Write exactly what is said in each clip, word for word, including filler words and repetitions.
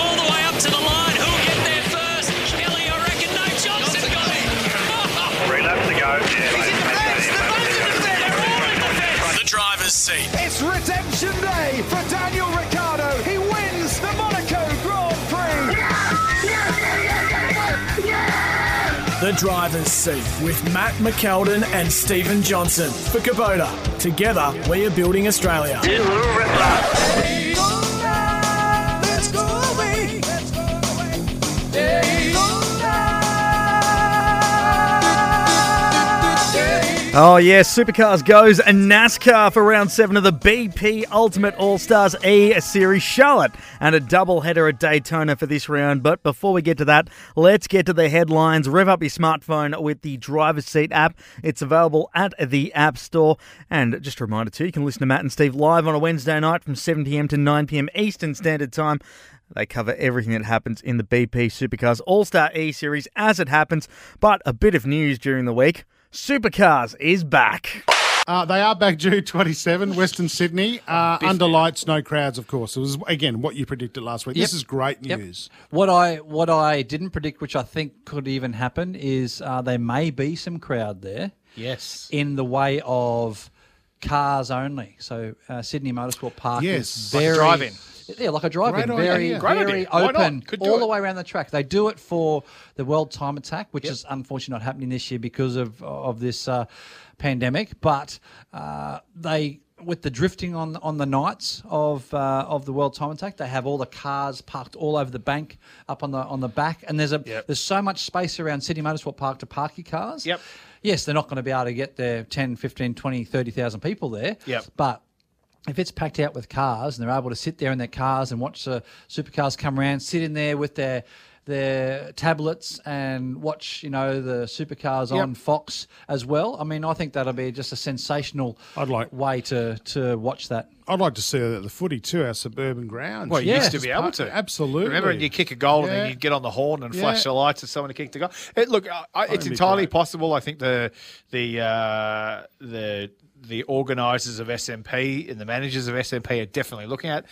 all the way up to the line. Who'll get there first? Kelly, I reckon. No, Johnson got it. Three laps to go. Yeah, mate. Driver's seat. It's redemption day for Daniel Ricciardo. He wins the Monaco Grand Prix. Yeah, yeah, yeah, yeah, yeah, yeah. The driver's seat with Matt McKeldin and Stephen Johnson for Kubota. Together, we are building Australia. Hey, little hey, go now, let's go away. Let's go away. Hey, go now. Hey. Oh, yes, yeah, Supercars goes and NASCAR for round seven of the B P Ultimate All-Stars E-Series Charlotte and a doubleheader at Daytona for this round. But before we get to that, let's get to the headlines. Rev up your smartphone with the Driver's Seat app. It's available at the App Store. And just a reminder too, you can listen to Matt and Steve live on a Wednesday night from seven p.m. to nine p.m. Eastern Standard Time. They cover everything that happens in the B P Supercars All-Star E-Series as it happens. But a bit of news during the week. Supercars is back. Uh, they are back June twenty-seventh, Western Sydney. Uh, under lights, no crowds, of course. It was, again, what you predicted last week. Yep. This is great news. Yep. What I what I didn't predict, which I think could even happen, is uh, there may be some crowd there. Yes. In the way of cars only. So uh, Sydney Motorsport Park yes. is very... Like drive-in. Yeah, like a drive-in. Great very idea. very, very open all it. the way around the track. They do it for the World Time Attack, which yep. is unfortunately not happening this year because of of this uh, pandemic. But uh, they, with the drifting on on the nights of uh, of the World Time Attack, they have all the cars parked all over the bank up on the on the back, and there's a yep. there's so much space around Sydney Motorsport Park to park your cars. Yep. Yes, they're not going to be able to get their ten, fifteen, twenty, thirty thousand people there. Yep. But if it's packed out with cars and they're able to sit there in their cars and watch the supercars come around, sit in there with their their tablets and watch, you know, the supercars yep. on Fox as well. I mean, I think that'll be just a sensational I'd like, way to, to watch that. I'd like to see the footy too, our suburban grounds. Well, you yeah, used to be able part, to. Absolutely. Remember, you kick a goal yeah. and then you'd get on the horn and yeah. flash the lights at someone to kick the goal. It, look, I, I, it's entirely great. possible. I think the the uh, the the organisers of S M P and the managers of S M P are definitely looking at.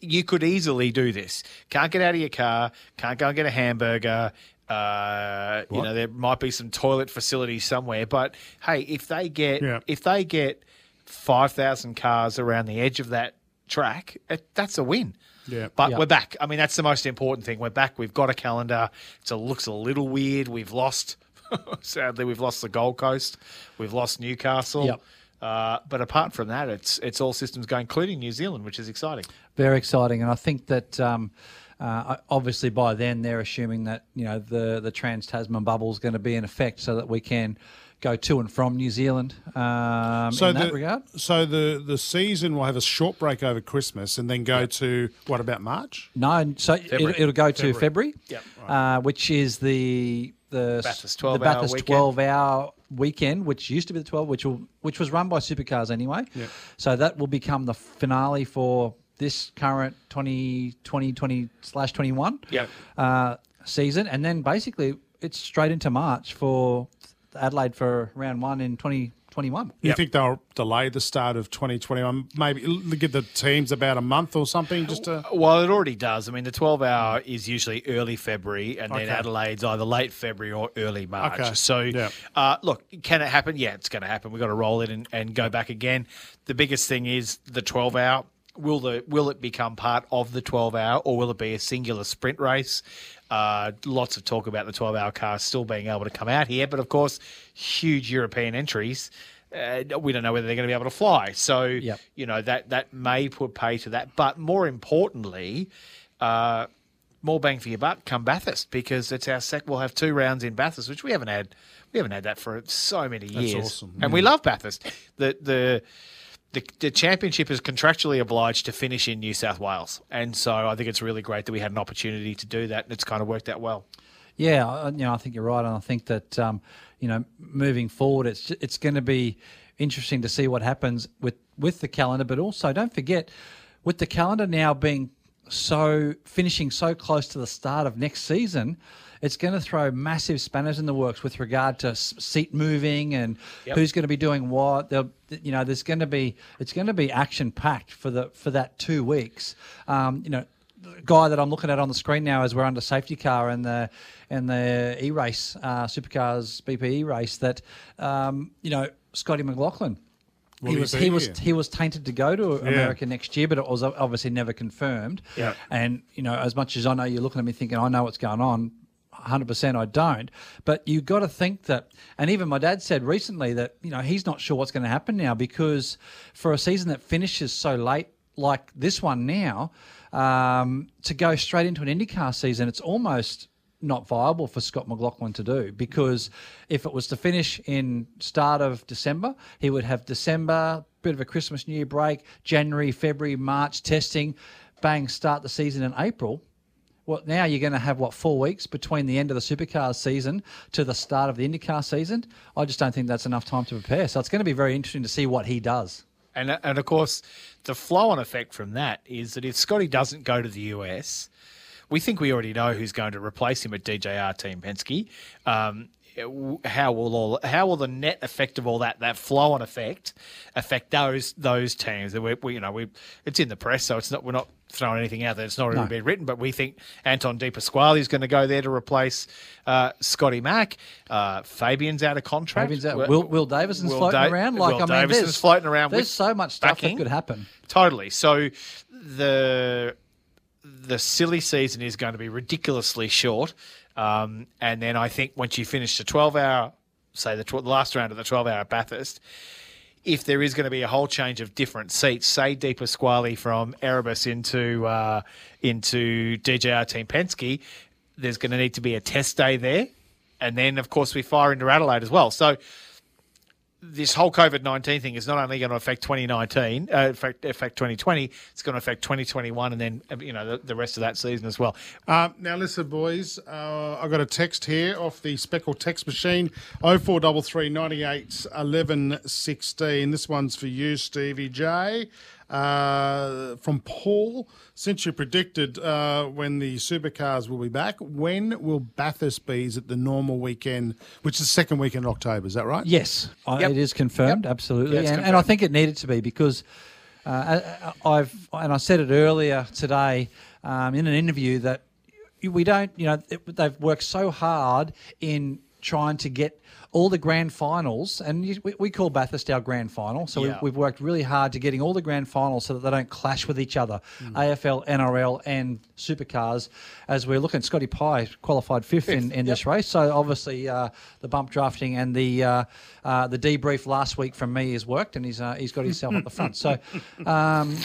You could easily do this. Can't get out of your car. Can't go and get a hamburger. Uh, you know, there might be some toilet facilities somewhere. But hey, if they get yeah. if they get five thousand cars around the edge of that track, it, that's a win. Yeah, but yeah. we're back. I mean, that's the most important thing. We're back. We've got a calendar. It looks a little weird. We've lost. Sadly, we've lost the Gold Coast. We've lost Newcastle. Yep. Uh, but apart from that, it's it's all systems go, including New Zealand, which is exciting. Very exciting, and I think that um, uh, obviously by then they're assuming that you know the the Trans-Tasman bubble is going to be in effect, so that we can go to and from New Zealand. Um, so in the, that regard, so the the season will have a short break over Christmas, and then go yep. to what about March? No, so it, it'll go to February, February yep. right. uh, which is the the Bathurst twelve the Bathurst hour twelve hour. Weekend, which used to be the twelve, which will which was run by Supercars anyway, yep. so that will become the finale for this current twenty twenty slash twenty-one yep. uh, season, and then basically it's straight into March for Adelaide for round one in twenty twenty-one You yep. think they'll delay the start of twenty twenty-one Maybe give the teams about a month or something just to. Well, it already does. I mean, the twelve hour is usually early February, and okay. then Adelaide's either late February or early March. Okay. So, yep. uh, look, can it happen? Yeah, it's going to happen. We've got to roll it and, and go back again. The biggest thing is the twelve hour Will the will it become part of the twelve hour or will it be a singular sprint race? Uh, lots of talk about the twelve hour cars still being able to come out here, but of course, huge European entries uh, we don't know whether they're going to be able to fly. So, yep. you know, that, that may put pay to that. But more importantly, uh, more bang for your buck come Bathurst, because it's our sec. We'll have two rounds in Bathurst, which we haven't had. We haven't had that for so many years. That's awesome. And yeah. we love Bathurst. The, the the the championship is contractually obliged to finish in New South Wales, and so I think it's really great that we had an opportunity to do that, and it's kind of worked out well. Yeah, you know, I think you're right, and I think that um, you know, moving forward, it's it's going to be interesting to see what happens with with the calendar, but also don't forget, with the calendar now being so finishing so close to the start of next season, it's going to throw massive spanners in the works with regard to seat moving and yep. who's going to be doing what. They'll, you know, there's going to be it's going to be action packed for the for that two weeks. Um, you know, the guy that I'm looking at on the screen now as we're under safety car and the and the E race uh, supercars B P E race that um, you know, Scotty McLaughlin. What he was he was here? he was tainted to go to yeah. America next year, but it was obviously never confirmed. Yeah. And you know, as much as I know, you're looking at me thinking I know what's going on. one hundred percent I don't, but you got to think that, and even my dad said recently that, you know, he's not sure what's going to happen now, because for a season that finishes so late like this one now, um, to go straight into an IndyCar season, it's almost not viable for Scott McLaughlin to do, because if it was to finish in start of December, he would have December, bit of a Christmas New Year break, January, February, March testing, bang, start the season in April. Well, now you're going to have, what, four weeks between the end of the supercars season to the start of the IndyCar season? I just don't think that's enough time to prepare. So it's going to be very interesting to see what he does. And, and of course, the flow-on effect from that is that if Scotty doesn't go to the U S, we think we already know who's going to replace him at D J R Team Penske. Um, how will all, how will the net effect of all that, that flow-on effect, affect those those teams? That we, we you know we it's in the press, so it's not we're not throwing anything out there. It's not already no. been written, but we think Anton Di Pasquale is going to go there to replace uh, Scotty Mack. Uh, Fabian's out of contract. Fabian's out. Will, Will Davison's Will floating da- around. Like Will I mean, Davison's there's, floating around. There's so much stuff backing. that could happen. Totally. So the the silly season is going to be ridiculously short. Um, and then I think once you finish the twelve-hour, say the, tw- the last round of the twelve-hour at Bathurst, if there is going to be a whole change of different seats, say Di Pasquale from Erebus into uh, into D J R Team Penske, there's going to need to be a test day there. And then, of course, we fire into Adelaide as well. So this whole COVID nineteen thing is not only going to affect twenty nineteen, uh, affect, affect twenty twenty, it's going to affect twenty twenty-one and then, you know, the, the rest of that season as well. Uh, now, listen, boys, uh, I got a text here off the Speckle text machine, oh four three three, nine eight, eleven, sixteen. This one's for you, Stevie J. Uh, from Paul, since you predicted uh, when the supercars will be back, when will Bathurst be? Is it the normal weekend, which is the second weekend in October? Is that right? Yes, yep. It is confirmed, yep. absolutely. Yeah, and, confirmed. and I think it needed to be because uh, I've, and I said it earlier today um, in an interview that we don't, you know, it, they've worked so hard in trying to get all the grand finals, and we, we call Bathurst our grand final, so yeah. we, we've worked really hard to getting all the grand finals so that they don't clash with each other, mm. A F L, N R L, and supercars, as we're looking. Scotty Pye qualified fifth, fifth. in, in yep. this race, so obviously uh, the bump drafting and the uh, uh, the debrief last week from me has worked, and he's uh, he's got himself up the front. So um,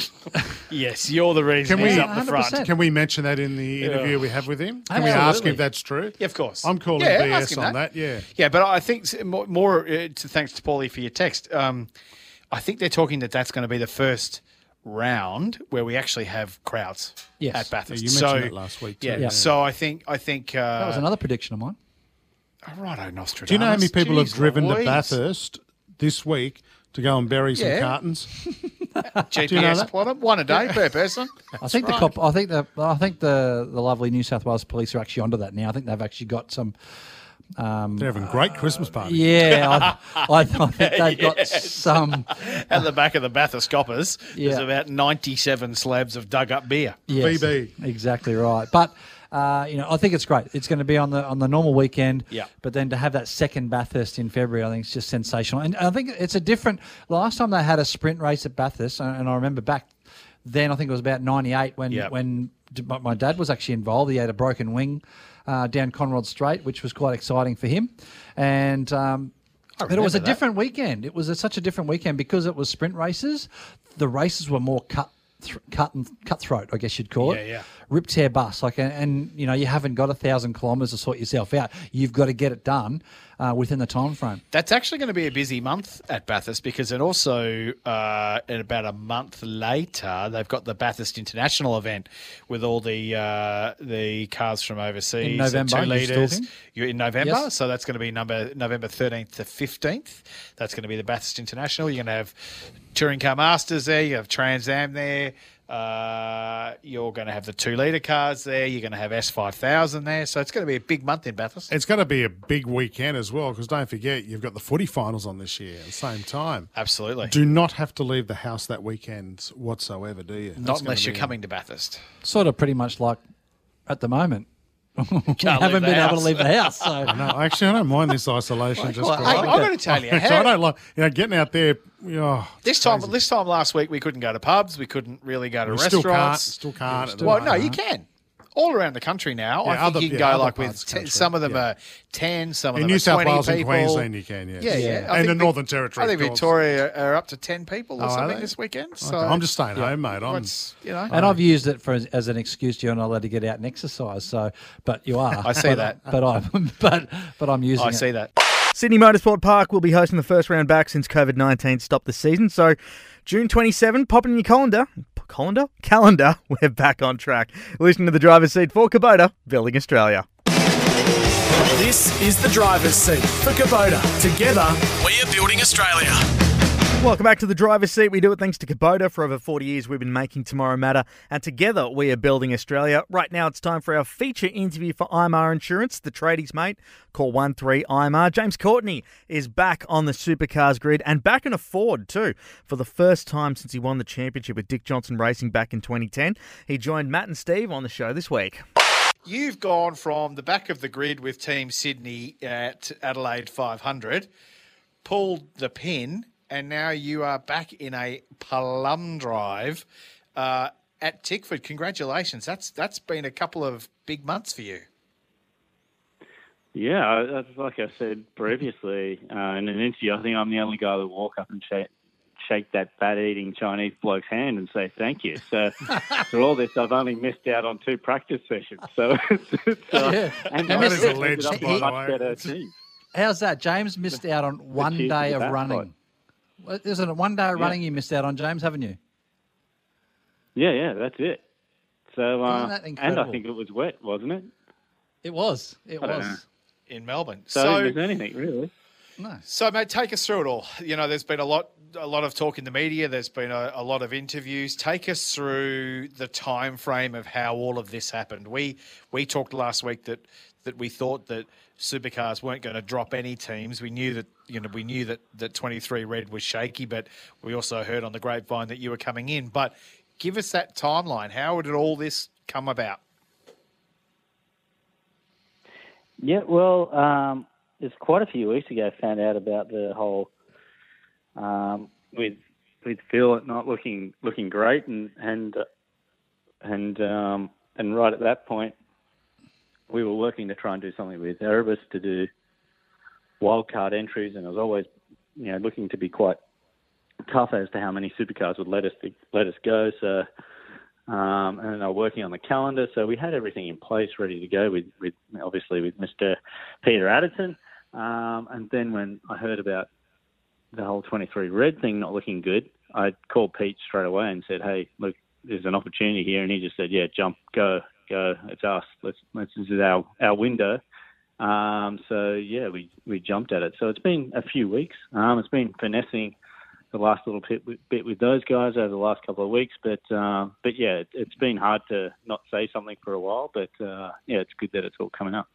yes, you're the reason Can he's we, up the front. Can we mention that in the interview yeah. we have with him? Can Absolutely. we ask if that's true? Yeah, of course. I'm calling yeah, B S on that. that. Yeah, yeah, but I think. More, more uh, to, thanks to Paulie for your text. Um, I think they're talking that that's going to be the first round where we actually have crowds yes. at Bathurst. Yeah, you mentioned so, it last week. Too. Yeah, yeah. So I think I think uh, that was another prediction of mine. Righto, Nostradamus. Do you know how many people Jeez, have driven Lloyd. to Bathurst this week to go and bury some yeah. cartons? G P S you know plotter, one a day yeah. per person. That's I think right. the cop. I think the I think the the lovely New South Wales police are actually onto that now. I think they've actually got some. Um, They're having a great uh, Christmas party. Yeah, I, I, I think they've yes. got some. At the back of the Bathurst coppers, yeah. there's about ninety-seven slabs of dug-up beer. Yes, B B. Exactly right. But, uh, you know, I think it's great. It's going to be on the on the normal weekend. Yeah. But then to have that second Bathurst in February, I think it's just sensational. And I think it's a different – last time they had a sprint race at Bathurst, and I remember back then, I think it was about ninety-eight when yep. when my dad was actually involved. He had a broken wing. Uh, down Conrod Strait, which was quite exciting for him. And um, But it was a that. different weekend. It was a, such a different weekend because it was sprint races. The races were more cut, th- cut and cutthroat, I guess you'd call yeah, it. Yeah, ripped hair bus. Like, and, and you know, you haven't got a thousand kilometres to sort yourself out. You've got to get it done uh, within the time frame. That's actually going to be a busy month at Bathurst because it also, uh, in about a month later, they've got the Bathurst International event with all the uh, the cars from overseas. In November, two litres. You're in November, yes. So that's going to be number November thirteenth to fifteenth. That's going to be the Bathurst International. You're going to have Touring Car Masters there. You have Trans Am there. Uh, you're going to have the two-litre cars there. You're going to have S five thousand there. So it's going to be a big month in Bathurst. It's going to be a big weekend as well because don't forget you've got the footy finals on this year at the same time. Absolutely. Do not have to leave the house that weekend whatsoever, do you? That's not unless you're coming a... to Bathurst. Sort of pretty much like at the moment. We haven't been house. able to leave the house. So. No, actually, I don't mind this isolation. Like, just well, I, I'm going to tell you, how, I don't like you know getting out there. Oh, this time, crazy. this time last week, we couldn't go to pubs. We couldn't really go to we restaurants. Still can't. Still can't. Well, no, you can. All around the country now, yeah, I think other, you can yeah, go like with ten, some of them yeah. are ten, some of in them New are South twenty Wales people. In New South Wales and Queensland, you can, yes. yeah, yeah, yeah. And the Northern Territory. I think Victoria are up to ten people or oh, something this weekend. So okay. I'm just staying yeah. home, mate. I'm, you know, and I've used it for as an excuse. You're not allowed to get out and exercise, so but you are. I see but, that, but I'm but but I'm using. I see it. that. Sydney Motorsport Park will be hosting the first round back since COVID nineteen stopped the season. So June twenty-seventh, pop it in your calendar. Calendar? Calendar. We're back on track. Listen to The Driver's Seat for Kubota, building Australia. This is The Driver's Seat for Kubota. Together, we are building Australia. Welcome back to The Driver's Seat. We do it thanks to Kubota. For over forty years, we've been making tomorrow matter. And together, we are building Australia. Right now, it's time for our feature interview for I M R Insurance, the tradies mate. Call one three I M R. James Courtney is back on the supercars grid and back in a Ford too for the first time since he won the championship with Dick Johnson Racing back in twenty ten. He joined Matt and Steve on the show this week. You've gone from the back of the grid with Team Sydney at Adelaide five hundred, pulled the pin... and now you are back in a plum drive uh, at Tickford. Congratulations. That's That's been a couple of big months for you. Yeah, like I said previously uh, in an interview, I think I'm the only guy that walk up and shake, shake that fat-eating Chinese bloke's hand and say thank you. So for all this, I've only missed out on two practice sessions. So, so yeah. And that is alleged, by much better team. How's that? James missed out on one day of running. Point. Isn't it one day of running yeah. you missed out on, James, haven't you? Yeah, yeah, that's it. So, uh, Isn't that and I think it was wet, wasn't it? It was. It I was in Melbourne. So, so there's anything really. No. So, mate, take us through it all. You know, there's been a lot, a lot of talk in the media. There's been a, a lot of interviews. Take us through the time frame of how all of this happened. We we talked last week that. that we thought that supercars weren't going to drop any teams. We knew that, you know, we knew that, that twenty-three Red was shaky, but we also heard on the grapevine that you were coming in. But give us that timeline. How did all this come about? Yeah, well, um, it's quite a few weeks ago I found out about the whole um, with with Phil not looking looking great, and and and um, and right at that point. We were working to try and do something with Erebus to do wildcard entries, and I was always, you know, looking to be quite tough as to how many supercars would let us let us go. So, um, and they were working on the calendar, so we had everything in place ready to go with, with obviously with Mister Peter Addison. Um, and then when I heard about the whole twenty-three Red thing not looking good, I called Pete straight away and said, "Hey, look, there's an opportunity here," and he just said, "Yeah, jump, go." Go, it's us. Let's let's this is our our window. Um, so yeah, we, we jumped at it. So it's been a few weeks. Um, it's been finessing the last little bit, bit with those guys over the last couple of weeks. But um, but yeah, it, it's been hard to not say something for a while. But uh, yeah, it's good that it's all coming up.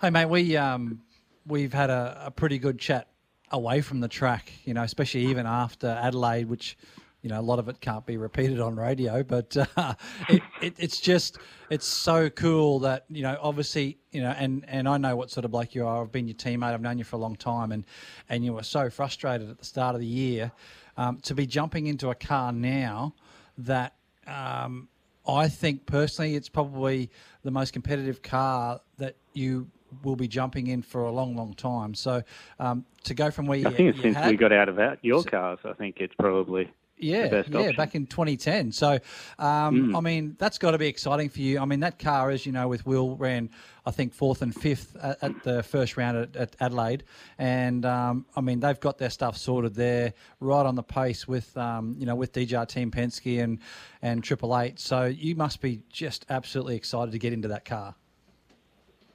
Hey mate, we um we've had a, a pretty good chat away from the track. You know, especially even after Adelaide, which. You know, a lot of it can't be repeated on radio, but uh, it, it, it's just, it's so cool that, you know, obviously, you know, and, and I know what sort of bloke you are. I've been your teammate. I've known you for a long time, and, and you were so frustrated at the start of the year um, to be jumping into a car now that um, I think personally it's probably the most competitive car that you will be jumping in for a long, long time. So um, to go from where you I think you since had, we got out of that, your so, cars, I think it's probably... Yeah, yeah, back in twenty ten. So, um, mm. I mean, that's got to be exciting for you. I mean, that car, as you know, with Will, ran, I think, fourth and fifth at, at the first round at, at Adelaide. And, um, I mean, they've got their stuff sorted there, right on the pace with, um, you know, with D J R Team Penske and, and Triple Eight. So you must be just absolutely excited to get into that car.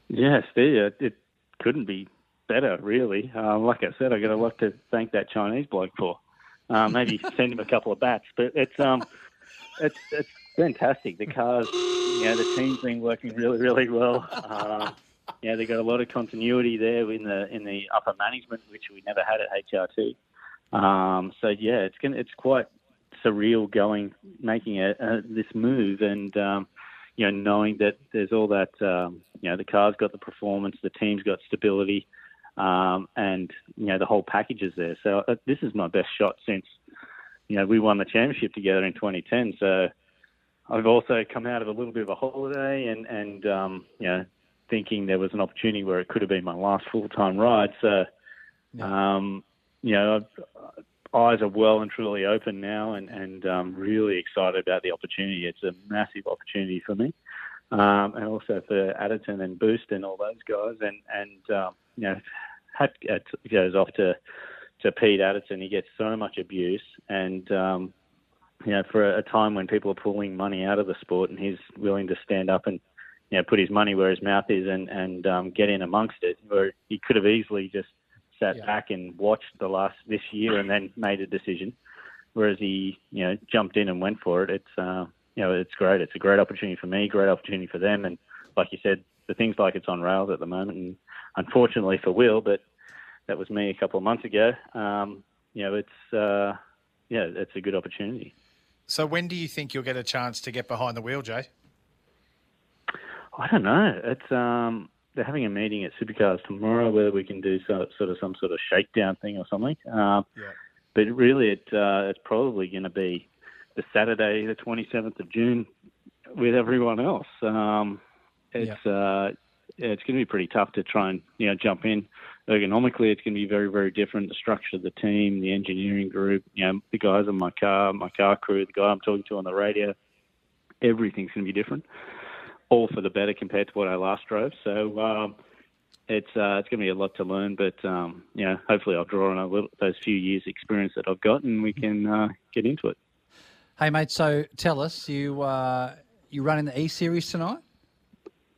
Yes, it, it couldn't be better, really. Uh, like I said, I've got a lot to thank that Chinese bloke for. Uh, maybe send him a couple of bats, but it's um, it's it's fantastic. The cars, you know, the team's been working really, really well. Um, yeah, they got a lot of continuity there in the in the upper management, which we never had at H R T. Um, so yeah, it's gonna, it's quite surreal going making a, a, this move, and um, you know, knowing that there's all that um, you know, the car's got the performance, the team's got stability. Um, and, you know, the whole package is there. So uh, this is my best shot since, you know, we won the championship together in twenty ten. So I've also come out of a little bit of a holiday and, and um, you know, thinking there was an opportunity where it could have been my last full-time ride. So, yeah. um, you know, eyes are well and truly open now, and, and um, really excited about the opportunity. It's a massive opportunity for me. Um, and also for Addison and Boost and all those guys. And, and um, you know, hat goes off to, to Pete Addison. He gets so much abuse. And, um, you know, for a time when people are pulling money out of the sport, and he's willing to stand up and, you know, put his money where his mouth is and, and um, get in amongst it, where he could have easily just sat yeah. back and watched the last this year and then made a decision. Whereas he, you know, jumped in and went for it. It's... Uh, You know, it's great. It's a great opportunity for me, great opportunity for them. And like you said, the thing's like it's on rails at the moment. And unfortunately for Will, but that was me a couple of months ago. Um, you know, it's, uh, yeah, it's a good opportunity. So when do you think you'll get a chance to get behind the wheel, Jay? I don't know. It's um, they're having a meeting at Supercars tomorrow, whether we can do some, sort of some sort of shakedown thing or something. Um, yeah. But really, it, uh, it's probably going to be the Saturday, the twenty-seventh of June, with everyone else. Um, it's yeah. uh, it's going to be pretty tough to try and, you know, jump in. Ergonomically, it's going to be very, very different. The structure of the team, the engineering group, you know, the guys on my car, my car crew, the guy I'm talking to on the radio, everything's going to be different, all for the better compared to what I last drove. So um, it's uh, it's going to be a lot to learn, but, um, you know, hopefully I'll draw on a little, those few years' experience that I've got, and we can uh, get into it. Hey, mate, so tell us, you uh, you running the E-Series tonight?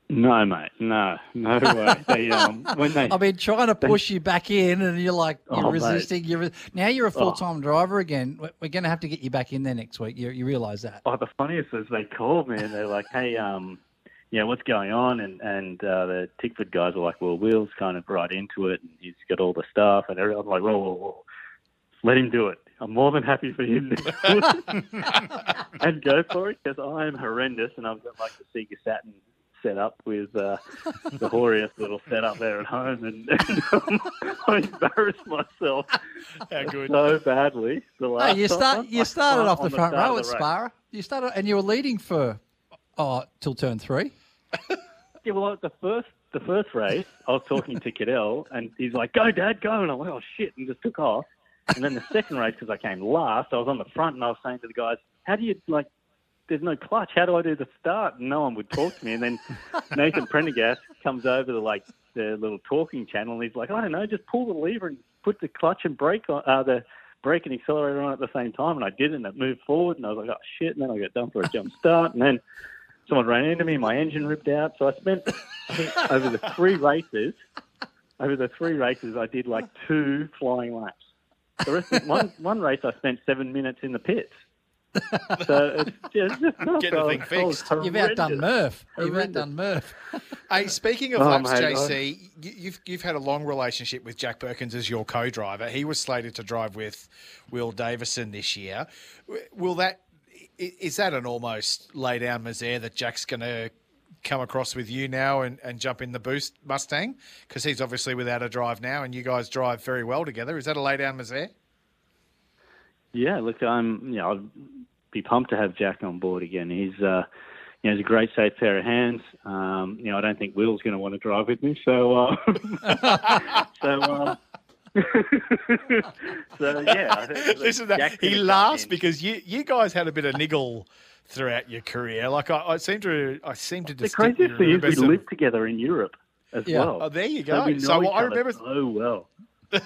No, mate, no, no way. They, um, when they, I've been trying to push they, you back in, and you're like, you're oh, resisting. You're, now you're a full-time oh. driver again. We're going to have to get you back in there next week. You, you realise that? Oh, the funniest is they called me, and they're like, hey, um, yeah, what's going on? And, and uh, the Tickford guys were like, well, Will's kind of right into it, and he's got all the stuff. And everyone's like, whoa, whoa, whoa, let him do it. I'm more than happy for him to and go for it, because I am horrendous, and I've got like the Sega Saturn set up with uh, the Horius little set up there at home, and, and um, I embarrassed myself How good. so badly. The last no, you start, you started off the front row at Spa. You started, and you were leading for oh till turn three. Yeah, well, the first the first race, I was talking to Cadell, and he's like, "Go, Dad, go!" And I'm like, "Oh shit!" and just took off. And then the second race, because I came last, I was on the front, and I was saying to the guys, how do you, like, there's no clutch. How do I do the start? And no one would talk to me. And then Nathan Prendergast comes over the, like, the little talking channel, and he's like, I don't know, just pull the lever and put the clutch and brake on, uh, the brake and accelerator on at the same time. And I did, and it moved forward, and I was like, oh, shit. And then I got done for a jump start. And then someone ran into me, my engine ripped out. So I spent, I think, over the three races, over the three races, I did, like, two flying laps. The rest of one, one race, I spent seven minutes in the pits. So it's just, it's not get so, everything fixed. You've outdone Murph. Horrendous. You've outdone Murph. Hey, speaking of oh, laps, mate, J C, I... you've you've had a long relationship with Jack Perkins as your co-driver. He was slated to drive with Will Davison this year. Will that is that an almost lay down misere that Jack's going to come across with you now and, and jump in the Boost Mustang? Because he's obviously without a drive now, and you guys drive very well together. Is that a lay-down misere? Yeah, look, I'm, you know, I'd be pumped to have Jack on board again. He's, uh, you know, he's a great, safe pair of hands. Um, you know, I don't think Will's going to want to drive with me. So, uh, so, um, so yeah. I think Listen, that, he laughs because you, you guys had a bit of niggle throughout your career. Like I, I seem to, I seem to. The craziest thing is we lived together in Europe as yeah. well. Oh, there you go. So, we know so each I remember so well.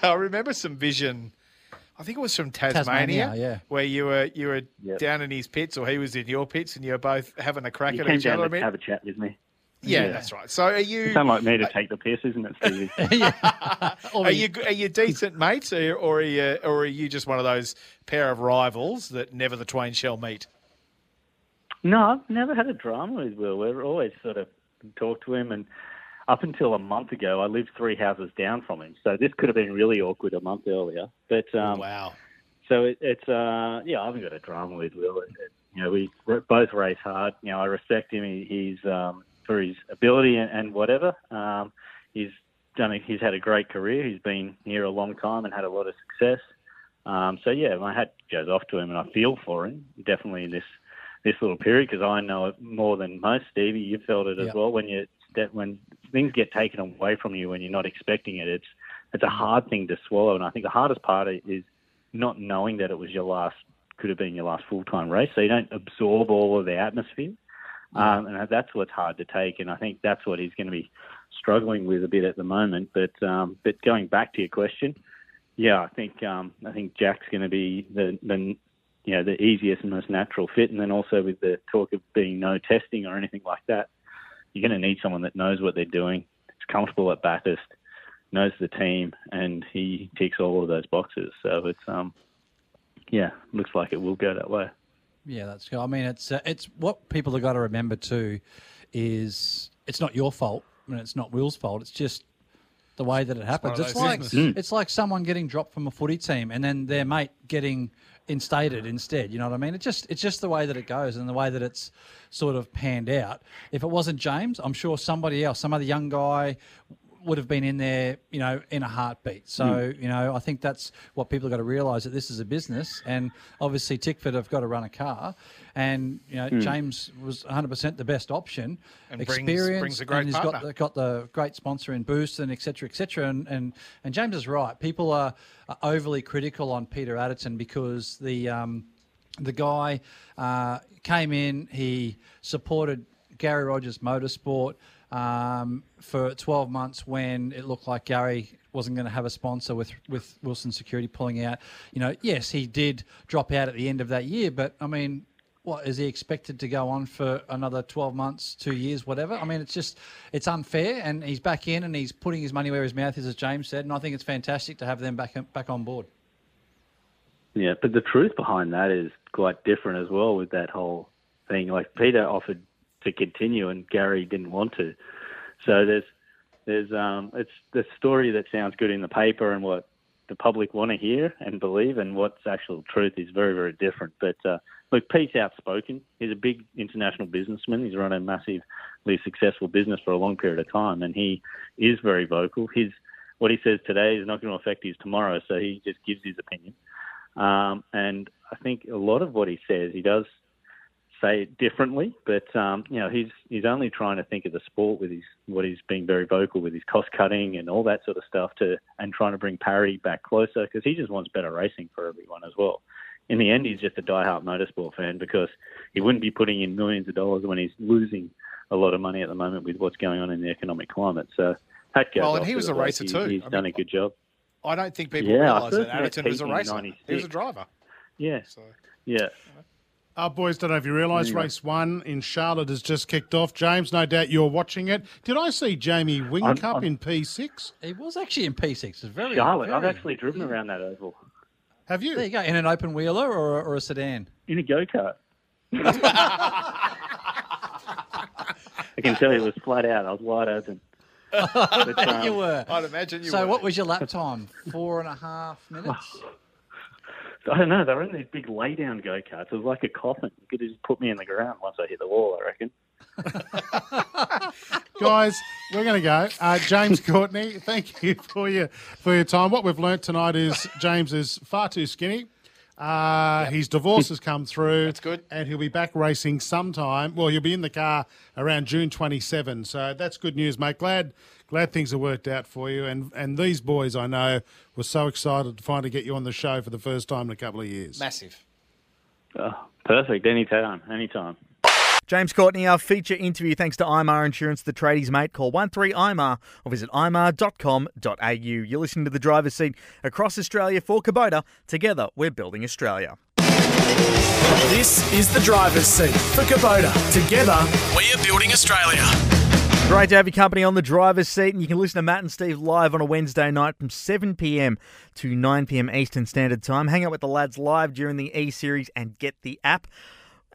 I remember some vision. I think it was from Tasmania, Tasmania yeah. where you were you were yep. down in his pits, or he was in your pits, and you were both having a crack you at each other. You came down to have a chat with me. Yeah, yeah, that's right. So are you? You sound like me to uh, take the piss, isn't it, Stevie? Are you are you decent mates, or or are you, or are you just one of those pair of rivals that never the twain shall meet? No, I've never had a drama with Will. We've always sort of talked to him, and up until a month ago, I lived three houses down from him, so this could have been really awkward a month earlier. But um, wow! So it, it's uh, yeah, I haven't got a drama with Will. It, it, you know, we both race hard. You know, I respect him. He, he's um, for his ability and, and whatever. Um, he's done. A, he's had a great career. He's been here a long time and had a lot of success. Um, so yeah, my hat goes off to him, and I feel for him definitely in this this little period because I know it more than most. Stevie, you felt it as yep. well when you. That when things get taken away from you when you're not expecting it, it's it's a hard thing to swallow. And I think the hardest part is not knowing that it was your last, could have been your last full-time race. So you don't absorb all of the atmosphere. Um, and that's what's hard to take. And I think that's what he's going to be struggling with a bit at the moment. But um, but going back to your question, yeah, I think um, I think Jack's going to be the, the you know the easiest and most natural fit. And then also with the talk of being no testing or anything like that, you're going to need someone that knows what they're doing, is comfortable at Bathurst, knows the team, and he ticks all of those boxes. So it's um, yeah, looks like it will go that way. Yeah, that's good. I mean, it's uh, it's what people have got to remember too, is it's not your fault and it's not Will's fault. It's just the way that it happens. It's, it's like mm. it's like someone getting dropped from a footy team and then their mate getting instated instead, you know what I mean? It's just it's just the way that it goes and the way that it's sort of panned out. If it wasn't James, I'm sure somebody else, some other young guy would have been in there, you know, in a heartbeat. So, mm. you know, I think that's what people have got to realise, that this is a business and obviously Tickford have got to run a car and, you know, mm. James was one hundred percent the best option. And Experience, brings, brings a great and he's partner. Got, got the great sponsor in Boost and et cetera, et cetera. And, and, and James is right. People are, are overly critical on Peter Addison because the, um, the guy uh, came in, he supported Gary Rogers Motorsport, Um, for twelve months when it looked like Gary wasn't going to have a sponsor with, with Wilson Security pulling out. You know, yes, he did drop out at the end of that year, but, I mean, what, is he expected to go on for another twelve months, two years, whatever? I mean, it's just, it's unfair, and he's back in and he's putting his money where his mouth is, as James said, and I think it's fantastic to have them back back on board. Yeah, but the truth behind that is quite different as well with that whole thing. Like, Peter offered to continue and Gary didn't want to. So there's there's um it's the story that sounds good in the paper and what the public want to hear and believe and what's actual truth is very, very different. But uh, look, Pete's outspoken. He's a big international businessman. He's run a massively successful business for a long period of time and he is very vocal. His what he says today is not going to affect his tomorrow, so he just gives his opinion. Um, and I think a lot of what he says, he does say it differently, but um, you know he's he's only trying to think of the sport with his what he's being very vocal with his cost cutting and all that sort of stuff to and trying to bring parity back closer because he just wants better racing for everyone as well. In the end, he's just a diehard motorsport fan because he wouldn't be putting in millions of dollars when he's losing a lot of money at the moment with what's going on in the economic climate. So that goes. Well, and he was a racer too. He's done a good job. I don't think people realise that Addison was a racer. He was a driver. Yeah. So. Yeah. Uh, boys, don't know if you realise, anyway. Race one in Charlotte has just kicked off. James, no doubt you're watching it. Did I see Jamie Wingcup I'm, I'm, in P six? He was actually in P six. It's very Charlotte. Very, I've actually driven yeah. around that oval. Have you? There you go. In an open wheeler or, or a sedan? In a go-kart. I can tell you it was flat out. I was wide open. But, um, you were. I'd imagine you so were. So what was your lap time? Four and a half minutes? I don't know. They were in these big lay-down go-karts. It was like a coffin. You could just put me in the ground once I hit the wall, I reckon. Guys, we're going to go. Uh, James Courtney, thank you for your for your time. What we've learnt tonight is James is far too skinny. Uh, yep. His divorce has come through. That's good. And he'll be back racing sometime. Well, he'll be in the car around June twenty-seventh. So that's good news, mate. Glad glad things have worked out for you. And, and these boys, I know, were so excited to finally get you on the show for the first time in a couple of years. Massive. Oh, perfect. Anytime. Anytime. James Courtney, our feature interview, thanks to I M R Insurance, the tradies mate. Call one three I M R or visit I M R dot com dot A U. You're listening to The Driver's Seat across Australia for Kubota. Together, we're building Australia. This is The Driver's Seat for Kubota. Together, we're building Australia. Great to have your company on The Driver's Seat, and you can listen to Matt and Steve live on a Wednesday night from seven p m to nine p m Eastern Standard Time. Hang out with the lads live during the E-Series and get the app.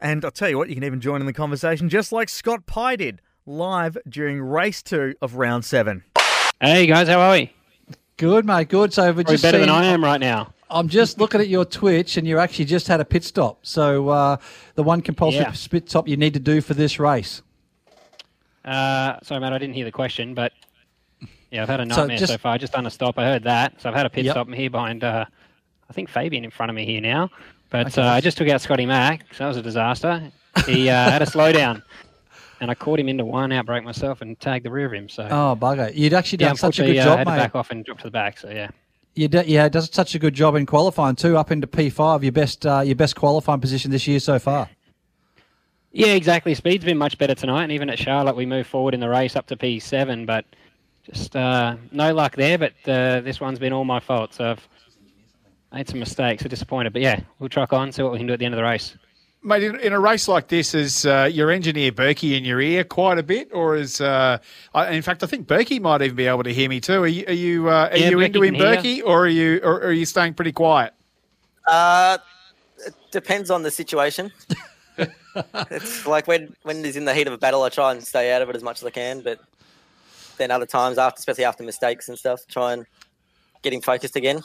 And I'll tell you what, you can even join in the conversation just like Scott Pye did, live during race two of round seven. Hey, guys, how are we? Good, mate, good. So we're just better seeing, than I am right now. I'm just looking at your Twitch, and you actually just had a pit stop. So uh, the one compulsory yeah. pit stop you need to do for this race. Uh, sorry, Matt, I didn't hear the question, but yeah, I've had a nightmare so, just, so far. I've just done a stop. I heard that. So I've had a pit yep. stop. I'm here behind, uh, I think, Fabian in front of me here now. But uh, I just took out Scotty Mac, so that was a disaster. He uh, had a slowdown, and I caught him into one, outbrake myself, and tagged the rear of him. So oh bugger! You'd actually done yeah, such a good uh, job, had mate. Had to back off and drop to the back. So yeah, you d- yeah, does such a good job in qualifying too, up into P five, your best uh, your best qualifying position this year so far. Yeah, exactly. Speed's been much better tonight, and even at Charlotte, we moved forward in the race up to P seven, but just uh, no luck there. But uh, this one's been all my fault. So I've made some mistakes. We're disappointed. But, yeah, we'll truck on, see what we can do at the end of the race. Mate, in, in a race like this, is uh, your engineer Berkey in your ear quite a bit? Or is uh, – in fact, I think Berkey might even be able to hear me too. Are you are you, uh, are yeah, you into him, Berkey, or are you, or, or are you staying pretty quiet? Uh, it depends on the situation. It's like when, when it's in the heat of a battle, I try and stay out of it as much as I can. But then other times, after, especially after mistakes and stuff, try and get him focused again.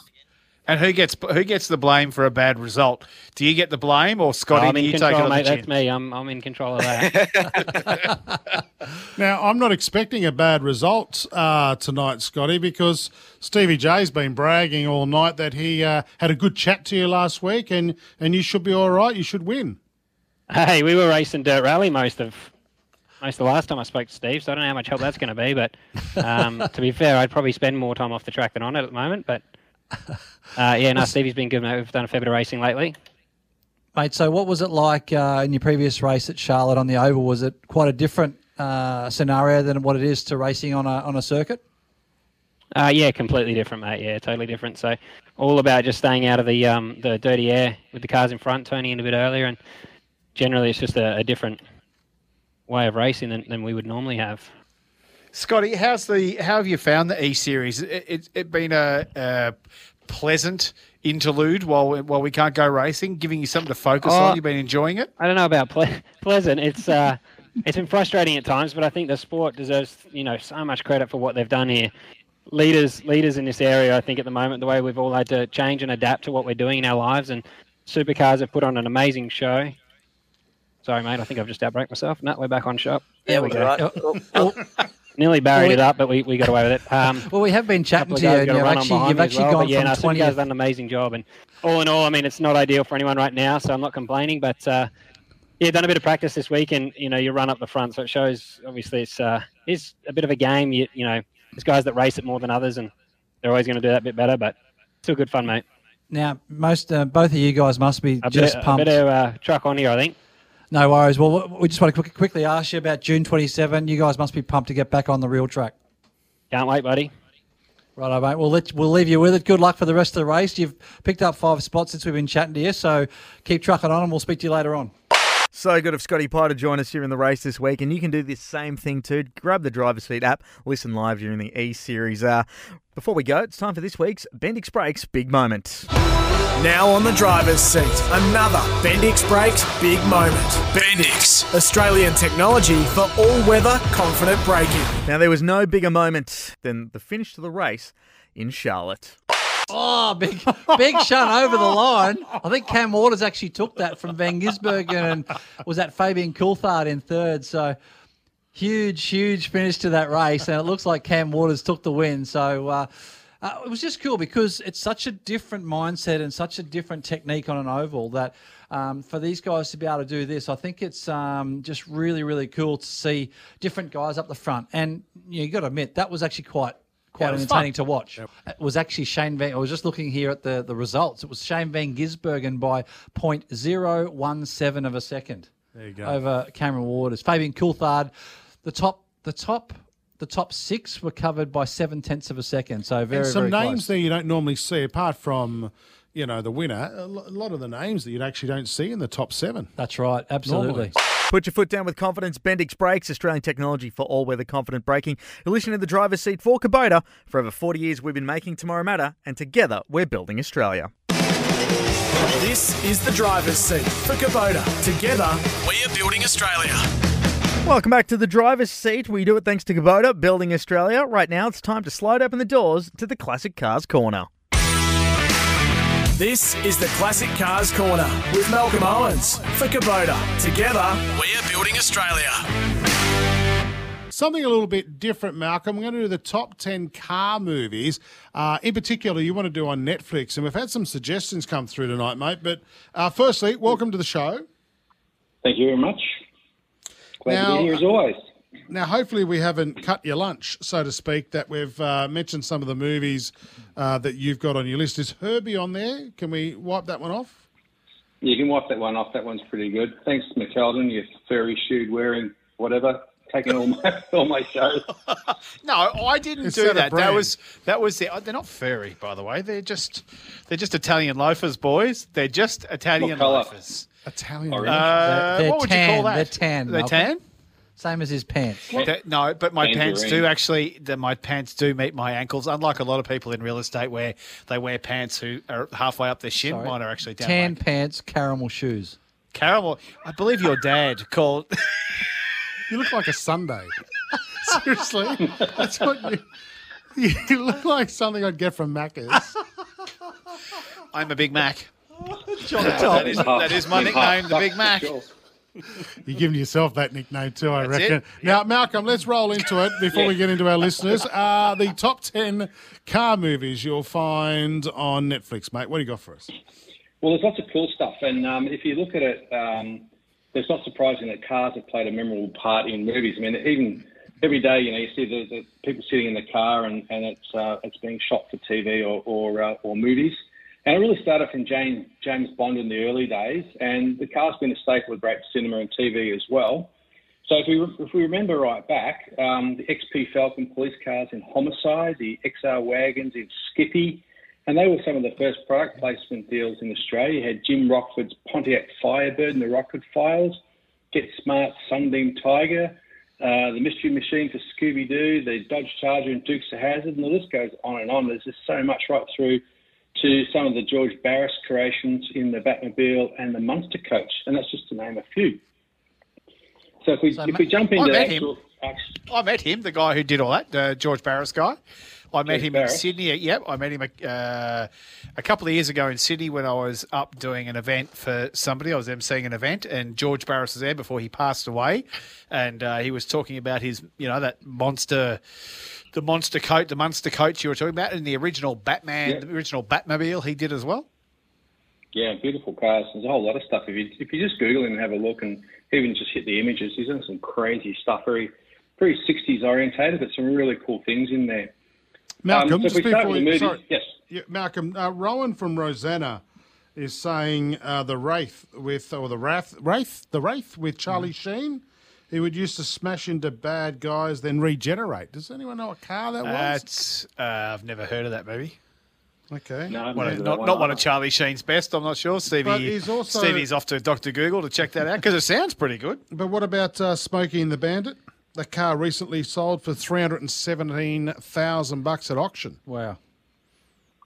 And who gets who gets the blame for a bad result? Do you get the blame, or Scotty? Oh, I'm in you control, take it on mate. The chin? That's me. I'm I'm in control of that. Now I'm not expecting a bad result uh, tonight, Scotty, because Stevie J's been bragging all night that he uh, had a good chat to you last week, and, and you should be all right. You should win. Hey, we were racing dirt rally most of most of the last time I spoke to Steve, so I don't know how much help that's going to be. But um, to be fair, I'd probably spend more time off the track than on it at the moment, but. Uh, yeah, no, Stevie's been good, mate. We've done a fair bit of racing lately. Mate, so what was it like uh, in your previous race at Charlotte on the oval? Was it quite a different uh, scenario than what it is to racing on a on a circuit? Uh, yeah, completely different, mate. Yeah, totally different. So all about just staying out of the um, the dirty air with the cars in front, turning in a bit earlier, and generally it's just a, a different way of racing than, than we would normally have. Scotty, how's the how have you found the E-Series? It's it, it been a, a pleasant interlude while while we can't go racing, giving you something to focus oh, on. You've been enjoying it? I don't know about ple- pleasant. It's uh, it's been frustrating at times, but I think the sport deserves you know so much credit for what they've done here. Leaders leaders in this area, I think at the moment, the way we've all had to change and adapt to what we're doing in our lives, and supercars have put on an amazing show. Sorry, mate, I think I've just outbraked myself. No, we're back on shop. There yeah, we go. Right. Nearly buried well, we, it up, but we, we got away with it. Um, well, we have been chatting to you. And you've actually, you've actually well, gone yeah, from no, twenty. Yeah, has done an amazing job. And all in all, I mean, it's not ideal for anyone right now, so I'm not complaining. But, uh, yeah, done a bit of practice this week, and, you know, you run up the front. So it shows, obviously, it's uh, is a bit of a game. You, you know, there's guys that race it more than others, and they're always going to do that bit better. But still good fun, mate. Now, most uh, both of you guys must be I just better, pumped. I better uh, truck on here, I think. No worries. Well, we just want to quick, quickly ask you about June twenty-seventh. You guys must be pumped to get back on the real track. Can't wait, buddy. Righto, mate. We'll, let, we'll leave you with it. Good luck for the rest of the race. You've picked up five spots since we've been chatting to you, so keep trucking on, and we'll speak to you later on. So good of Scotty Pye to join us here in the race this week, and you can do this same thing too. Grab the Driver's Seat app, listen live during the E-Series. Uh, before we go, it's time for this week's Bendix Brakes Big Moment. Now on the Driver's Seat, another Bendix Brakes Big Moment. Bendix, Australian technology for all-weather confident braking. Now, there was no bigger moment than the finish to the race in Charlotte. Oh, big big shun over the line. I think Cam Waters actually took that from Van Gisbergen, and was that Fabian Coulthard in third. So huge, huge finish to that race, and it looks like Cam Waters took the win. So uh, Uh, it was just cool because it's such a different mindset and such a different technique on an oval that um, for these guys to be able to do this, I think it's um, just really, really cool to see different guys up the front. And you know, you got to admit, that was actually quite quite yeah, entertaining fun to watch. Yep. It was actually Shane Van... I was just looking here at the, the results. It was Shane Van Gisbergen by zero point zero one seven of a second. There you go. Over Cameron Waters. Fabian Coulthard, the top... The top The top six were covered by seven tenths of a second, so very, and some very names close there you don't normally see, apart from, you know, the winner. A lot of the names that you actually don't see in the top seven. That's right, absolutely. Normally. Put your foot down with confidence. Bendix Brakes, Australian technology for all-weather confident braking. You're listening to The Driver's Seat for Kubota. For over forty years, we've been making tomorrow matter, and together we're building Australia. This is The Driver's Seat for Kubota. Together, we are building Australia. Welcome back to The Driver's Seat. We do it thanks to Kubota, building Australia. Right now, it's time to slide open the doors to the Classic Cars Corner. This is the Classic Cars Corner with Malcolm Owens for Kubota. Together, we are building Australia. Something a little bit different, Malcolm. We're going to do the top ten car movies. Uh, in particular, you want to do on Netflix. And we've had some suggestions come through tonight, mate. But uh, firstly, welcome to the show. Thank you very much. Now, here as always. Now, hopefully we haven't cut your lunch, so to speak, that we've uh, mentioned some of the movies uh, that you've got on your list. Is Herbie on there? Can we wipe that one off? You can wipe that one off. That one's pretty good. Thanks, McKeldin, you furry shoed wearing whatever, taking all my all my shows. No, I didn't it's do that. That was that was the, they're not furry, by the way. They're just they're just Italian loafers, boys. They're just Italian loafers. Italian. Oh, really? uh, they're, they're what would tan, you call that? They're tan. They're tan? Same as his pants. That, no, but my Tangerine. pants do actually, the, my pants do meet my ankles, unlike a lot of people in real estate where they wear pants who are halfway up their shin. Sorry. Mine are actually down. Tan like. Pants, caramel shoes. Caramel. I believe your dad called... You look like a sundae. Seriously? That's what you... You look like something I'd get from Macca's. I'm a Big Mac. John, that, is, that is my nickname, the Big Mac. You're giving yourself that nickname too, I That's reckon. It? Now, Malcolm, let's roll into it before yeah. we get into our listeners. Uh, the top ten car movies you'll find on Netflix, mate. What do you got for us? Well, there's lots of cool stuff. And um, if you look at it, um, it's not surprising that cars have played a memorable part in movies. I mean, even every day, you know, you see the, the people sitting in the car and, and it's uh, it's being shot for T V or, or, uh, or movies. And it really started from James, James Bond in the early days, and the car's been a staple of great cinema and T V as well. So if we if we remember right back, um, the X P Falcon police cars in Homicide, the X R wagons in Skippy, and they were some of the first product placement deals in Australia. You had Jim Rockford's Pontiac Firebird in the Rockford Files, Get Smart Sunbeam Tiger, uh, the Mystery Machine for Scooby-Doo, the Dodge Charger and Dukes of Hazzard, and the list goes on and on. There's just so much right through to some of the George Barris creations in the Batmobile and the Munster coach, and that's just to name a few. So if we so if ma- we jump into I met actual, him. Actual, I met him, the guy who did all that, the George Barris guy. I George met him Barris. in Sydney. Yep, I met him uh, a couple of years ago in Sydney when I was up doing an event for somebody. I was emceeing an event, and George Barris was there before he passed away, and uh, he was talking about his, you know, that monster. The monster coat, the Munster coach you were talking about, and the original Batman, yeah. the original Batmobile he did as well. Yeah, beautiful cars. There's a whole lot of stuff. If you, if you just Google him and have a look and even just hit the images, he's done some crazy stuff. Very, very sixties orientated, but some really cool things in there. Malcolm, um, so just before you... Sorry. Yes. Yeah, Malcolm, uh, Rowan from Rosanna is saying uh, the Wraith with, or the Wraith, Wraith, the Wraith with Charlie mm. Sheen. He would used to smash into bad guys, then regenerate. Does anyone know what car that was? Uh, uh, I've never heard of that movie. Okay. No, one of, not, one not one of Charlie Sheen's best, I'm not sure. Stevie, he's also, Stevie's off to Doctor Google to check that out because it sounds pretty good. But what about uh, Smokey and the Bandit? The car recently sold for three hundred seventeen thousand dollars at auction. Wow.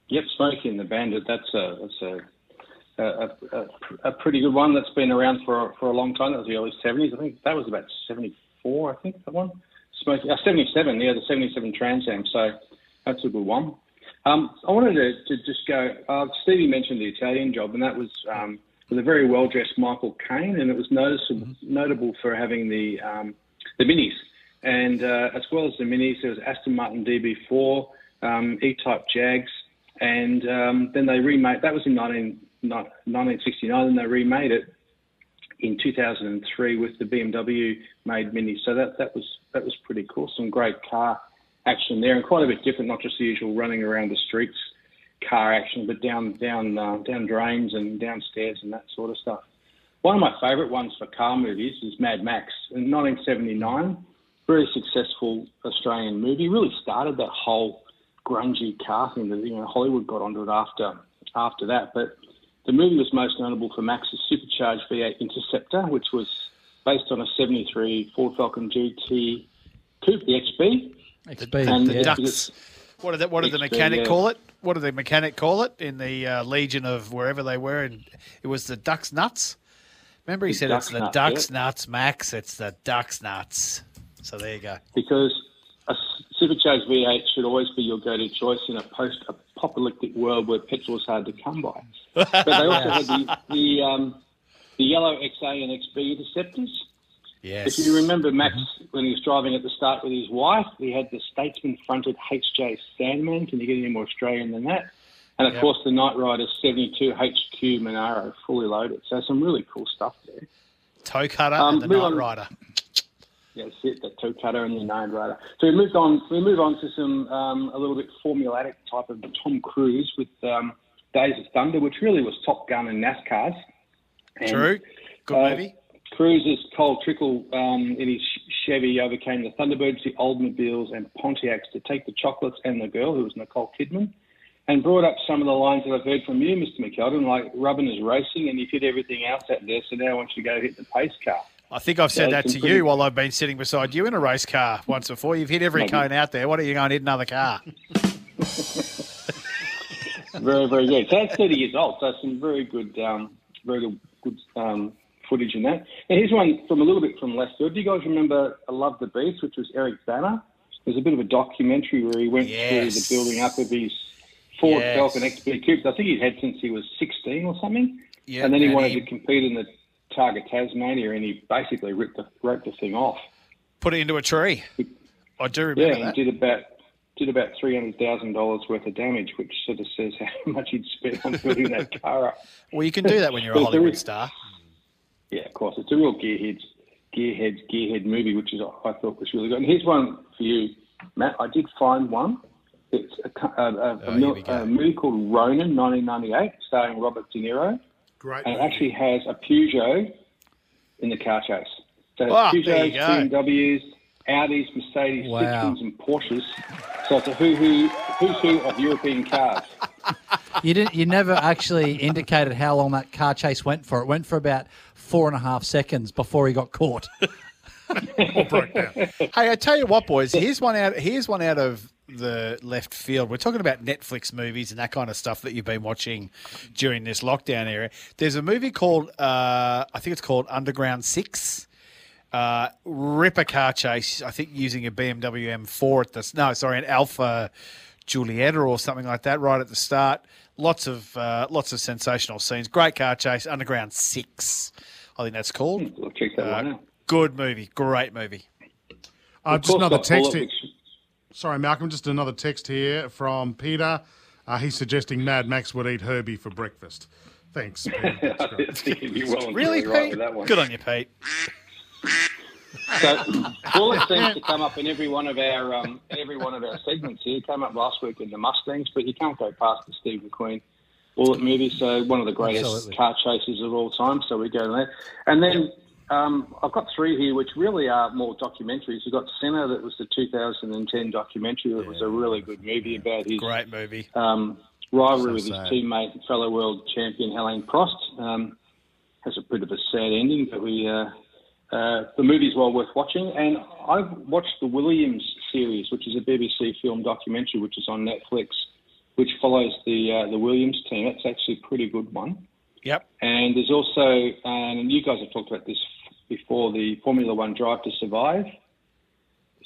Yep, Smokey and the Bandit, that's a... That's a A, a, a pretty good one that's been around for for a long time. That was the early seventies. I think that was about seventy-four, I think, that one. Smoky, uh, seventy-seven, yeah, the seventy-seven Trans Am. So that's a good one. Um, I wanted to, to just go, uh, Stevie mentioned the Italian Job, and that was um, with a very well-dressed Michael Caine, and it was noticeable, mm-hmm. notable for having the um, the minis. And uh, as well as the minis, there was Aston Martin D B four, um, E-type Jags, and um, then they remade. That was in nineteen sixty-nine, and they remade it in two thousand three with the B M W made Mini. So that that was that was pretty cool. Some great car action there, and quite a bit different, not just the usual running around the streets car action, but down down uh, down drains and downstairs and that sort of stuff. One of my favourite ones for car movies is Mad Max. In nineteen seventy-nine, very successful Australian movie, really started that whole grungy car thing that, you know, Hollywood got onto it after after that. But the movie was most notable for Max's supercharged V eight Interceptor, which was based on a seventy-three Ford Falcon G T Coupe, the X B. X B, and the ducks. What did, that, what did X B, the mechanic yeah. call it? What did the mechanic call it in the uh, Legion of wherever they were? And it was the Ducks Nuts. Remember, he said it's the nut, Ducks yeah. Nuts, Max. It's the Ducks Nuts. So there you go. Because a supercharged V eight should always be your go-to choice in a post-apocalyptic world where petrol is hard to come by. But they also yes. had the the, um, the yellow X A and X B Interceptors. Yes. If you remember Max, mm-hmm. when he was driving at the start with his wife, he had the Statesman-fronted H J Sandman. Can you get any more Australian than that? And, of yep. course, the Knight Rider seventy-two H Q Monaro, fully loaded. So some really cool stuff there. Toe cutter um, and the Knight Rider. Yeah, that's it, the toe cutter and the Knight Rider. So we moved on We move on to some um, a little bit formulaic type of Tom Cruise with um, Days of Thunder, which really was Top Gun and NASCAR's. And, True. Good uh, movie. Cruise's Cole Trickle um, in his Chevy overcame the Thunderbirds, the Oldsmobiles and Pontiacs to take the chocolates and the girl, who was Nicole Kidman. And brought up some of the lines that I've heard from you, Mister McKeldin, like rubbing is racing and you hit everything else out there, so now I want you to go hit the pace car. I think I've said so that to pretty... you while I've been sitting beside you in a race car once before. You've hit every Maybe. cone out there. Why don't you go and hit another car? Very, very good. So that's thirty years old. So some very good um, very good, good um, footage in that. And here's one from a little bit from last year. Do you guys remember I Love the Beast, which was Eric Banner? There's a bit of a documentary where he went yes. through the building up of his Ford yes. Falcon X B Coupe. I think he'd had since he was sixteen or something. Yep, and then he and wanted he... to compete in the Targa Tasmania, and he basically ripped the, ripped the thing off. Put it into a tree. I do remember yeah, that. Yeah, and did about, did about three hundred thousand dollars worth of damage, which sort of says how much he'd spent on building that car up. Well, you can do that when you're a Hollywood real, star. Yeah, of course. It's a real gearheads, gearheads, gearhead movie, which is I thought was really good. And here's one for you, Matt. I did find one. It's a, a, a, oh, mil, a movie called Ronin, nineteen ninety-eight, starring Robert De Niro. Great. And it actually has a Peugeot in the car chase. So oh, Peugeots, B M Ws, Audis, Mercedes, wow. Citroens and Porsches. So it's a who-who, who's who of European cars. You didn't. You never actually indicated how long that car chase went for. It went for about four and a half seconds before he got caught. Broke down. Hey, I tell you what, boys. Here's one out. Here's one out of the left field. We're talking about Netflix movies and that kind of stuff that you've been watching during this lockdown era. There's a movie called, uh, I think it's called Underground Six. Uh, Ripper car chase. I think using a B M W M four at this. No, sorry, an Alfa Giulietta or something like that. Right at the start. Lots of uh, lots of sensational scenes. Great car chase. Underground Six. I think that's called. I'll check that uh, one out. Good movie. Great movie. Uh, just another text here. Sorry, Malcolm, just another text here from Peter. Uh, he's suggesting Mad Max would eat Herbie for breakfast. Thanks, Peter. well really, Pete? Right Good on you, Pete. So, bullets seems to come up in every one of our um, every one of our segments here. It came up last week in the Mustangs, but you can't go past the Steve McQueen bullet movie. So one of the greatest Absolutely. car chases of all time. So we go to that, and then. Um, I've got three here, which really are more documentaries. We've got Senna, that was the two thousand ten documentary. It yeah, was a really good movie yeah. about his great movie um, rivalry so with sad. his teammate and fellow world champion Alain Prost. Um, has a bit of a sad ending, but we uh, uh, the movie's well worth watching. And I've watched the Williams series, which is a B B C film documentary, which is on Netflix, which follows the uh, the Williams team. That's actually a pretty good one. Yep. And there's also, and you guys have talked about this before, the Formula One Drive to Survive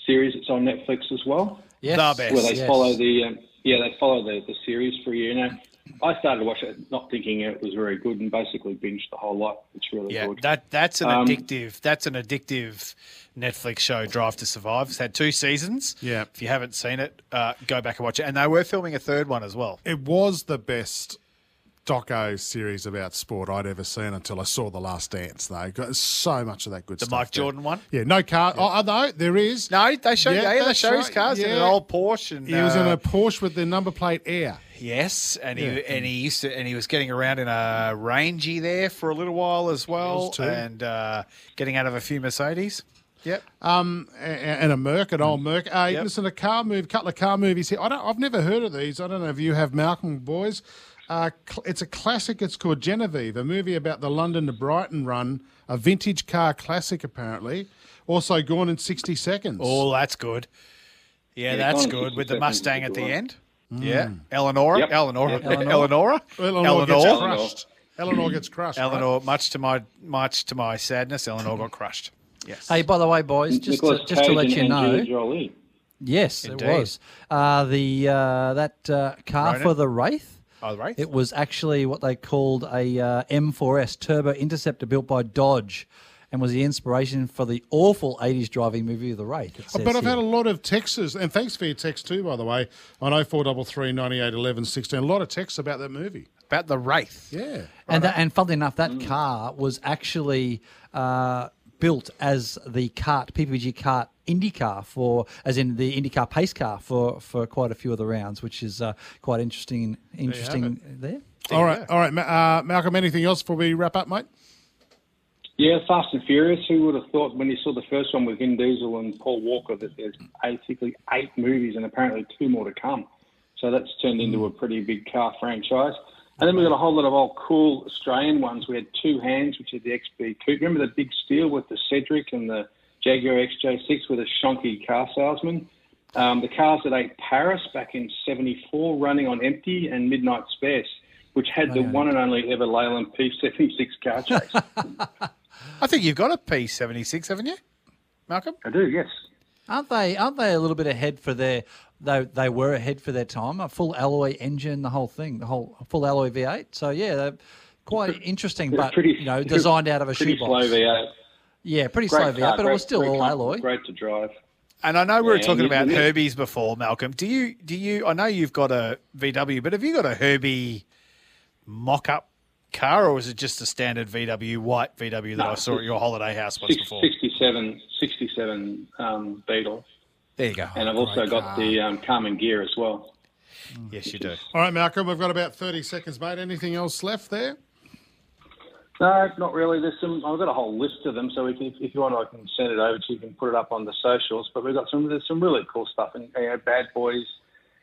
series. It's on Netflix as well. Yes. The best, where they yes. follow the um, yeah they follow the, the series for a year now. I started to watch it not thinking it was very good and basically binged the whole lot. It's really yeah, good. Yeah, that, that's an um, addictive that's an addictive Netflix show, Drive to Survive. It's had two seasons. Yeah. If you haven't seen it, uh, go back and watch it. And they were filming a third one as well. It was the best doco series about sport I'd ever seen until I saw The Last Dance. They got so much of that good the stuff. The Mike there. Jordan one? Yeah, no car. Yeah. Oh, no, there is. No, they showed yeah, they, they show his cars yeah. in an old Porsche. And, he was uh, in a Porsche with the number plate Air. Yes, and yeah. he and he used to and he was getting around in a Rangy there for a little while as well, and uh, getting out of a few Mercedes. Yep. Um, and a Merc, an old Merc. Uh, yep. Listen, a car move, couple of car movies here. I don't. I've never heard of these. I don't know if you have, Malcolm, boys. Uh, it's a classic. It's called Genevieve, a movie about the London to Brighton run, a vintage car classic apparently. Also, Gone in sixty seconds. Oh, that's good. Yeah, yeah that's good with the Mustang at the end. Mm. Yeah, Eleanor, yep. Eleanor, yep. Eleanor, Eleanor, Eleanor gets crushed. Eleanor gets crushed. Eleanor, right? much to my much to my sadness, Eleanor got crushed. Yes. Hey, by the way, boys, just to, just to let you know, yes, Indeed. it was uh, the uh, that uh, car Ronan. for the Wraith. Oh, the Wraith. It was actually what they called a uh, M four S turbo interceptor built by Dodge, and was the inspiration for the awful eighties driving movie The Wraith. Oh, but I've here. had a lot of texts, and thanks for your text too, by the way, on oh four three three, nine eight, one one, one six. A lot of texts about that movie. About The Wraith. Yeah. Right and that, and funnily enough, that mm. car was actually uh, built as the kart, P P G kart IndyCar, for, as in the IndyCar pace car for, for quite a few of the rounds, which is uh, quite interesting Interesting there. there. there all right, all right. Uh, Malcolm, anything else before we wrap up, mate? Yeah, Fast and Furious. Who would have thought when you saw the first one with Vin Diesel and Paul Walker that there's basically eight movies and apparently two more to come. So that's turned into a pretty big car franchise. And then we've got a whole lot of old cool Australian ones. We had Two Hands, which is the X B Coupe. Remember the big steal with the Cedric and the Jaguar X J six with a shonky car salesman? Um, the Cars That Ate Paris back in seventy-four, Running on Empty, and Midnight Spares, which had oh, the yeah. one and only ever Leyland P seventy-six car chase. I think you've got a P seventy-six, haven't you, Malcolm? I do, yes. Aren't they? Aren't they a little bit ahead for their? They they were ahead for their time. A full alloy engine, the whole thing, the whole full alloy V eight. So yeah, quite interesting, but pretty, you know, designed out of a shoebox. Pretty slow V eight. Yeah, pretty great slow V eight, car, but great, it was still all alloy. Great to drive. And I know we were yeah, talking about Herbies before, Malcolm. Do you do you? I know you've got a V W, but have you got a Herbie mock-up car, or was it just a standard V W, white V W that no, I saw at your holiday house once before? sixty-seven um, Beetle. There you go. And I've Great also got car. the um, Carmen Gear as well. Mm. Yes, you do. All right, Malcolm, we've got about thirty seconds, mate. Anything else left there? No, not really. There's some. I've got a whole list of them, so we can, if, if you want, I can send it over to you. You can put it up on the socials. But we've got some. There's some really cool stuff, and you know, Bad Boys,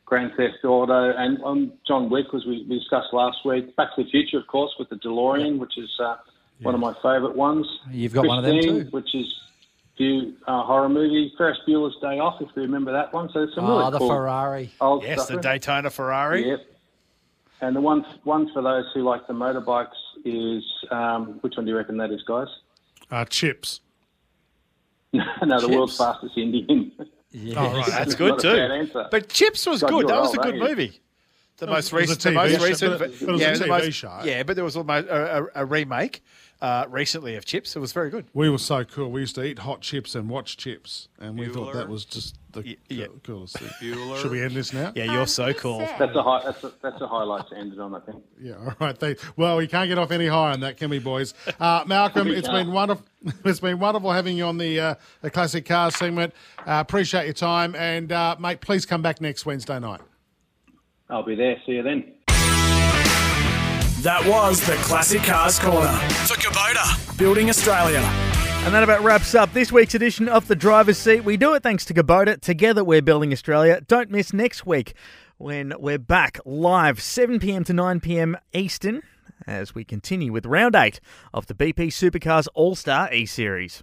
Grand Theft Auto, and um, John Wick, was we discussed last week. Back to the Future, of course, with the DeLorean, yeah. which is uh, yeah. one of my favourite ones. You've got Christine, one of them too, which is few uh, horror movie. Ferris Bueller's Day Off, if you remember that one. So it's some oh, really the cool Ferrari. Old yes, stuff the Daytona Ferrari. Yep. And the one one for those who like the motorbikes is um, which one do you reckon that is, guys? Uh, Chips. no, no, Chips. The world's fastest Indian. Yes. Oh, right. That's good too. But Chips was God, good. That was old, a good movie. The most recent, the most recent, yeah, the most show. Yeah, but there was almost a, a, a remake uh, recently of Chips. It was very good. We were so cool. We used to eat hot chips and watch Chips, and we Bueller. thought that was just the yeah, yeah. coolest thing. Bueller. Should we end this now? Yeah, you're so cool. That's a high. That's a, that's a highlight to end it on, I think. Yeah. All right. They, well, we can't get off any higher on that, can we, boys? Uh, Malcolm, it's can't. been wonderful. It's been wonderful having you on the uh, the classic car segment. Uh, appreciate your time, and uh, mate, please come back next Wednesday night. I'll be there. See you then. That was the Classic Cars Corner. For Kubota. Building Australia. And that about wraps up this week's edition of The Driver's Seat. We do it thanks to Kubota. Together we're building Australia. Don't miss next week when we're back live seven p.m. to nine p.m. Eastern as we continue with round eight of the B P Supercars All-Star E-Series.